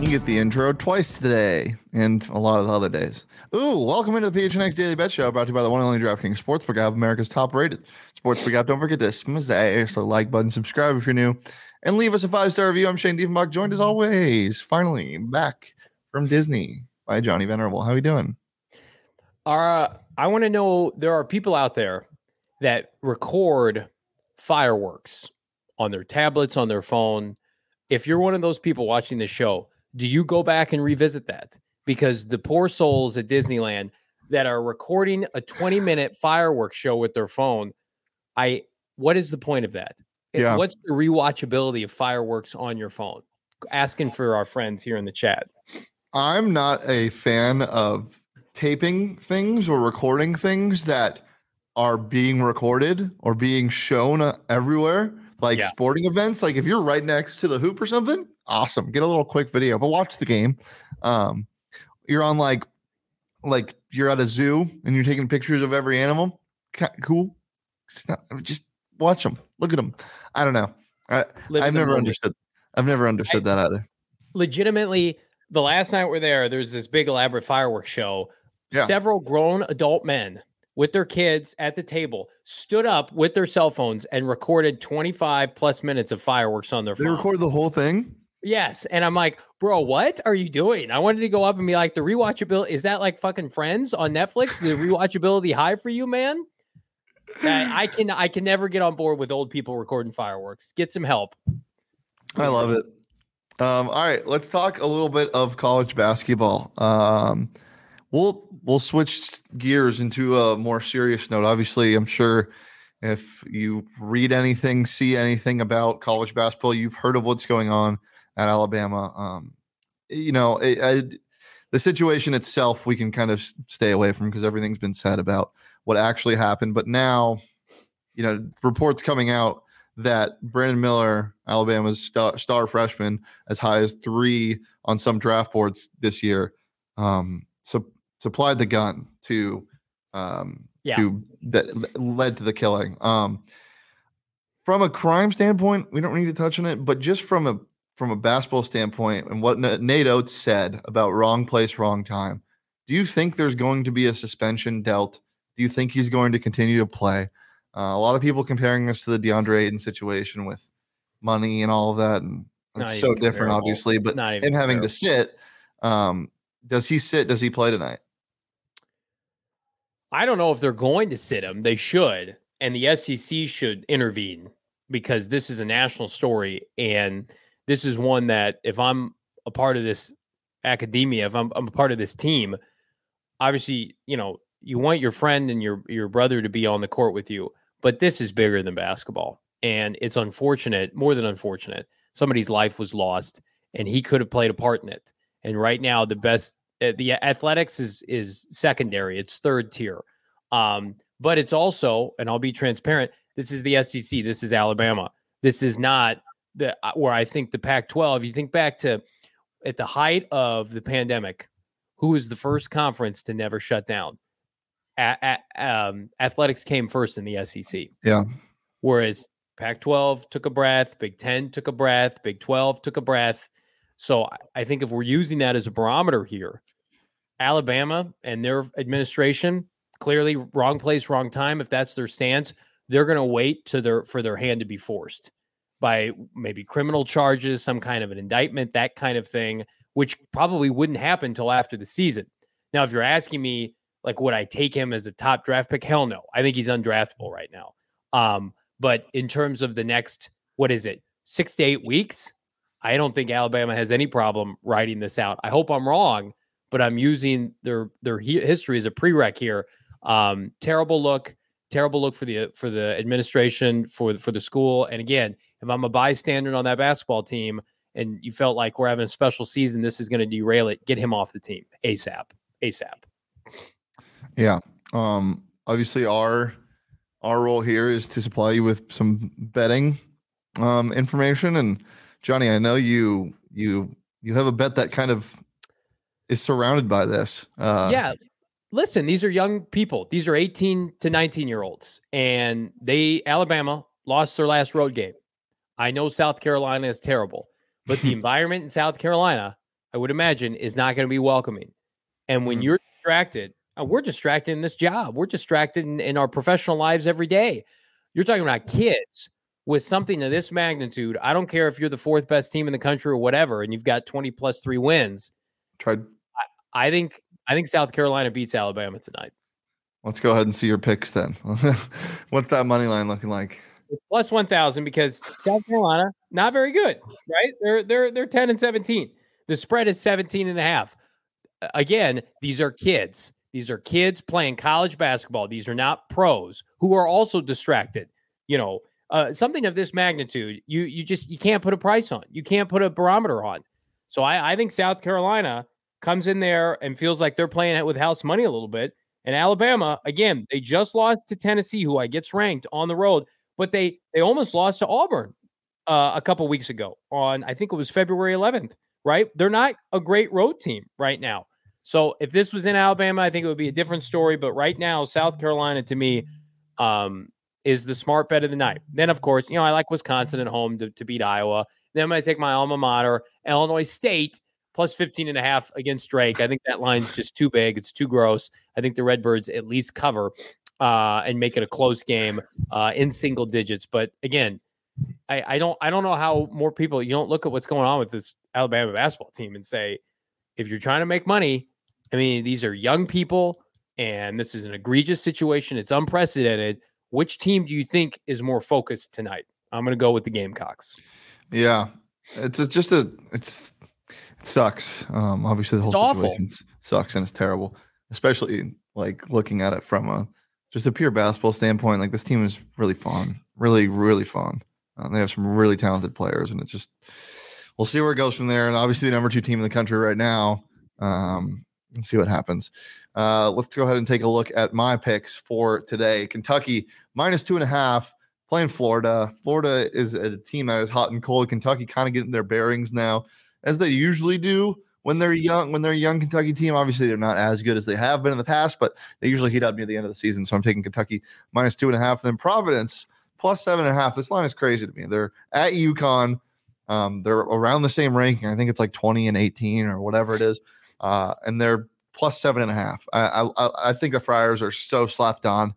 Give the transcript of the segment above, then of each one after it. You get the intro twice today and a lot of the other days. Ooh, welcome into the PHNX Daily Bet Show, brought to you by the one and only DraftKings Sportsbook app, America's top-rated Sportsbook app. Don't forget to smash the like button, subscribe if you're new, and leave us a 5-star review. I'm Shane Diefenbach, joined as always, finally, back from Disney by Johnny Venerable. How are you doing? I want to know, there are people out there that record fireworks on their tablets, on their phone. If you're one of those people watching this show, do you go back and revisit that? Because the poor souls at Disneyland that are recording a 20-minute fireworks show with their phone, what is the point of that? Yeah. What's the rewatchability of fireworks on your phone? Asking for our friends here in the chat. I'm not a fan of taping things or recording things that are being recorded or being shown everywhere, like sporting events. Like if you're right next to the hoop or something, awesome, get a little quick video, but watch the game. You're on like you're at a zoo and you're taking pictures of every animal. Cool. Just watch them. Look at them. I don't know. I've never understood that either. Legitimately, the last night we're there's this big elaborate fireworks show. Yeah. Several grown adult men with their kids at the table stood up with their cell phones and recorded 25 plus minutes of fireworks on their phone. They recorded the whole thing? Yes. And I'm like, bro, what are you doing? I wanted to go up and be like, the rewatchability, is that like fucking Friends on Netflix? The rewatchability high for you, man? I can never get on board with old people recording fireworks. Get some help. I love it. All right, let's talk a little bit of college basketball. We'll switch gears into a more serious note. Obviously, I'm sure if you read anything, see anything about college basketball, you've heard of what's going on at Alabama. The situation itself, we can kind of stay away from because everything's been said about what actually happened. But now, reports coming out that Brandon Miller, Alabama's star freshman, as high as 3 on some draft boards this year, supplied the gun to that led to the killing. From a crime standpoint, we don't need to touch on it, but just from a basketball standpoint and what Nate Oates said about wrong place, wrong time, do you think there's going to be a suspension dealt? Do you think he's going to continue to play? A lot of people comparing this to the DeAndre Aiden situation with money and all of that, and it's so different, obviously. But him having to sit, does he sit? Does he play tonight? I don't know if they're going to sit him. They should, and the SEC should intervene because this is a national story, and this is one that if I'm a part of this academia, if I'm a part of this team, obviously, you want your friend and your brother to be on the court with you, but this is bigger than basketball, and it's unfortunate, more than unfortunate. Somebody's life was lost, and he could have played a part in it. And right now, the athletics is secondary. It's third tier. But it's also, and I'll be transparent, this is the SEC. This is Alabama. This is not where I think the Pac-12, you think back to at the height of the pandemic, who was the first conference to never shut down? Athletics came first in the SEC. Yeah. Whereas Pac-12 took a breath, Big 10 took a breath, Big 12 took a breath. So I think if we're using that as a barometer here, Alabama and their administration, clearly wrong place, wrong time. If that's their stance, they're going to wait for their hand to be forced by maybe criminal charges, some kind of an indictment, that kind of thing, which probably wouldn't happen until after the season. Now, if you're asking me, like, would I take him as a top draft pick? Hell no. I think he's undraftable right now. But in terms of the next, 6 to 8 weeks, I don't think Alabama has any problem writing this out. I hope I'm wrong, but I'm using their history as a prereq here Terrible look for the administration, for the school. And again, if I'm a bystander on that basketball team and you felt like we're having a special season, this is going to derail it. Get him off the team ASAP. Yeah. Obviously our role here is to supply you with some betting information. And Johnny, I know you have a bet that kind of is surrounded by this. Yeah. Listen, these are young people. These are 18 to 19-year-olds, and Alabama lost their last road game. I know South Carolina is terrible, but the environment in South Carolina, I would imagine, is not going to be welcoming. And when you're distracted, we're distracted in this job. We're distracted in our professional lives every day. You're talking about kids with something of this magnitude. I don't care if you're the fourth best team in the country or whatever, and you've got 20+3 wins. I think South Carolina beats Alabama tonight. Let's go ahead and see your picks then. What's that money line looking like? It's plus 1,000 because South Carolina, not very good, right? They're 10-17. The spread is 17.5. Again, these are kids. These are kids playing college basketball. These are not pros who are also distracted. You know, something of this magnitude, you can't put a price on. You can't put a barometer on. So I think South Carolina comes in there and feels like they're playing it with house money a little bit. And Alabama, again, they just lost to Tennessee, who I guess ranked on the road, but they almost lost to Auburn a couple weeks ago on, I think it was February 11th, right? They're not a great road team right now. So if this was in Alabama, I think it would be a different story. But right now, South Carolina, to me, is the smart bet of the night. Then, of course, I like Wisconsin at home to beat Iowa. Then I'm going to take my alma mater, Illinois State, plus 15.5 against Drake. I think that line's just too big. It's too gross. I think the Redbirds at least cover and make it a close game in single digits. But again, I don't know how more people, you don't look at what's going on with this Alabama basketball team and say, if you're trying to make money, I mean, these are young people and this is an egregious situation. It's unprecedented. Which team do you think is more focused tonight? I'm going to go with the Gamecocks. Yeah. It sucks. Obviously, the whole situation sucks and it's terrible, especially like looking at it from just a pure basketball standpoint. Like, this team is really fun, really, really fun. They have some really talented players, and it's just, we'll see where it goes from there. And obviously, the #2 team in the country right now. Let's see what happens. Let's go ahead and take a look at my picks for today. Kentucky -2.5 playing Florida. Florida is a team that is hot and cold. Kentucky kind of getting their bearings now, as they usually do when they're young, Kentucky team. Obviously, they're not as good as they have been in the past, but they usually heat up near the end of the season. So I'm taking Kentucky -2.5. Then Providence +7.5. This line is crazy to me. They're at UConn. They're around the same ranking. I think it's like 20 and 18 or whatever it is. And they're +7.5. I think the Friars are so slapped on.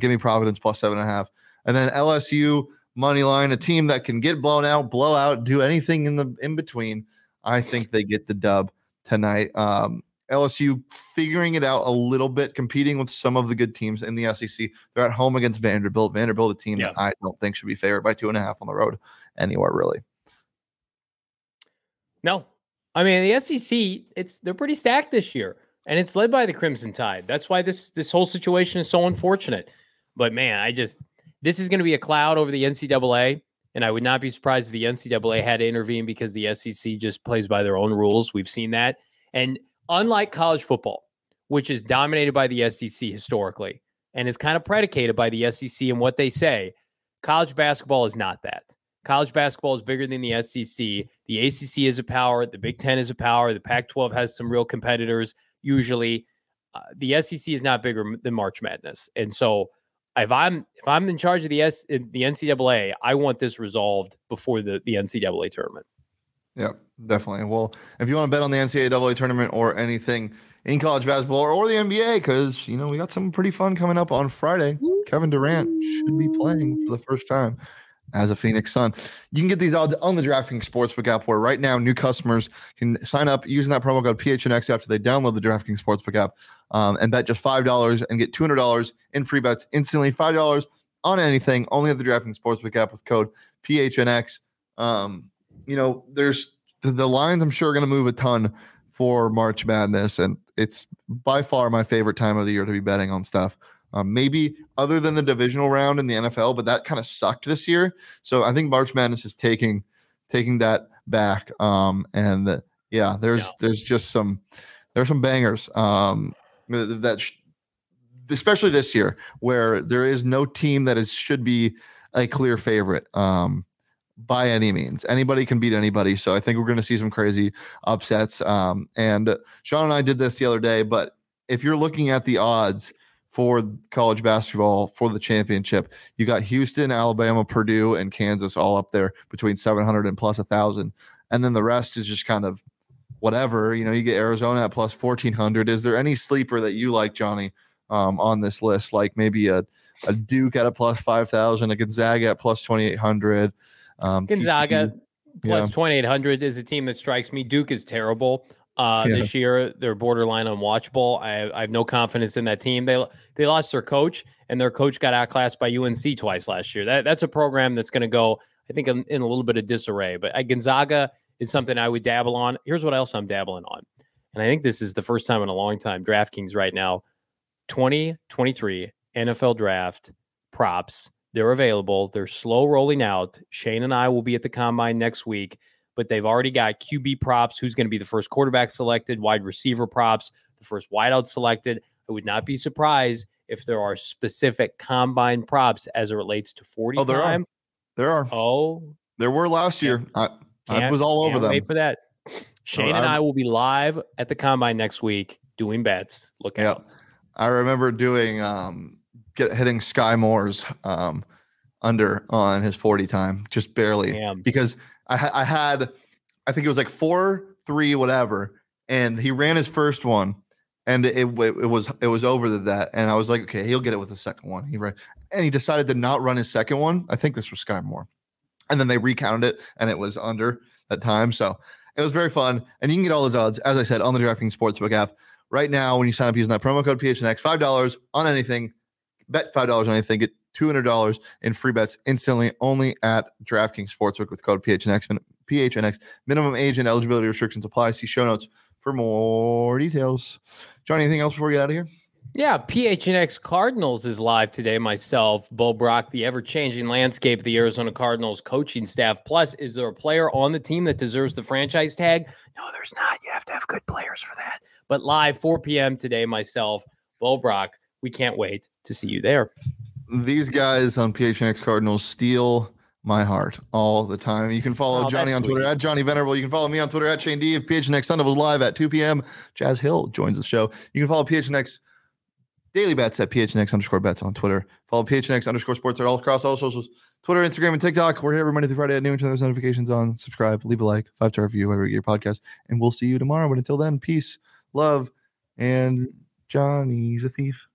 Give me Providence +7.5. And then LSU money line, a team that can get blown out, blow out, do anything in between. I think they get the dub tonight. LSU figuring it out a little bit, competing with some of the good teams in the SEC. They're at home against Vanderbilt. Vanderbilt, a team that I don't think should be favored by 2.5 on the road anywhere, really. No. I mean, the SEC, they're pretty stacked this year, and it's led by the Crimson Tide. That's why this whole situation is so unfortunate. But, man, this is going to be a cloud over the NCAA. And I would not be surprised if the NCAA had to intervene, because the SEC just plays by their own rules. We've seen that. And unlike college football, which is dominated by the SEC historically and is kind of predicated by the SEC and what they say, college basketball is not that. College basketball is bigger than the SEC. The ACC is a power. The Big Ten is a power. The Pac-12 has some real competitors. Usually the SEC is not bigger than March Madness. And so if I'm in charge of the NCAA, I want this resolved before the NCAA tournament. Yeah, definitely. Well, if you want to bet on the NCAA tournament or anything in college basketball or the NBA, because, we got something pretty fun coming up on Friday. Kevin Durant should be playing for the first time as a Phoenix Sun. You can get these odds on the DraftKings Sportsbook app, where right now new customers can sign up using that promo code PHNX after they download the DraftKings Sportsbook app and bet just $5 and get $200 in free bets instantly. $5 on anything, only at the DraftKings Sportsbook app with code PHNX. There's the lines, I'm sure, are going to move a ton for March Madness, and it's by far my favorite time of the year to be betting on stuff. Maybe other than the divisional round in the NFL, but that kind of sucked this year. So I think March Madness is taking that back. There's some bangers especially this year where there is no team that should be a clear favorite by any means. Anybody can beat anybody. So I think we're going to see some crazy upsets. And Sean and I did this the other day, but if you're looking at the odds for college basketball for the championship, you got Houston, Alabama, Purdue, and Kansas all up there between 700 and plus 1,000. And then the rest is just kind of whatever. You know, you get Arizona at plus 1,400. Is there any sleeper that you like, Johnny, on this list? Like maybe a Duke at a plus 5,000, a Gonzaga at plus 2,800. Gonzaga plus 2,800 is a team that strikes me. Duke is terrible. This year, they're borderline unwatchable. I have no confidence in that team. They lost their coach, and their coach got outclassed by UNC twice last year. That's a program that's going to go, I think, in a little bit of disarray. But Gonzaga is something I would dabble on. Here's what else I'm dabbling on. And I think this is the first time in a long time. DraftKings right now, 2023 NFL Draft props. They're available. They're slow rolling out. Shane and I will be at the Combine next week, but they've already got QB props, who's going to be the first quarterback selected, wide receiver props, the first wideout selected. I would not be surprised if there are specific Combine props as it relates to 40 time. There are. Oh. There were last year. I was all over them. Wait for that. Shane and I will be live at the Combine next week doing bets. Look out. I remember doing hitting Sky Moore's under on his 40 time, just barely. Damn. Because I think it was like 4-3, whatever. And he ran his first one and it was over that. And I was like, okay, he'll get it with the second one. He decided to not run his second one. I think this was Sky Moore. And then they recounted it and it was under that time. So it was very fun. And you can get all those odds, as I said, on the DraftKings Sportsbook app right now. When you sign up using that promo code PHNX, $5 on anything. Bet $5 on anything, get $200 in free bets instantly only at DraftKings Sportsbook with code PHNX. Minimum age and eligibility restrictions apply. See show notes for more details. John, anything else before we get out of here? Yeah, PHNX Cardinals is live today. Myself, Bo Brock, the ever-changing landscape of the Arizona Cardinals coaching staff. Plus, is there a player on the team that deserves the franchise tag? No, there's not. You have to have good players for that. But live, 4 p.m. today, myself, Bo Brock. We can't wait to see you there. These guys on PHNX Cardinals steal my heart all the time. You can follow Johnny on Twitter at Johnny Venerable. You can follow me on Twitter at Shane D. If PHNX Sunday was live at 2 p.m., Jazz Hill joins the show. You can follow PHNX Daily Bets at PHNX_bets on Twitter. Follow PHNX_sports at all across all socials, Twitter, Instagram, and TikTok. We're here every Monday through Friday at noon. Turn those notifications on. Subscribe, leave a like, 5-star review, wherever you get your podcast. And we'll see you tomorrow. But until then, peace, love, and Johnny's a thief.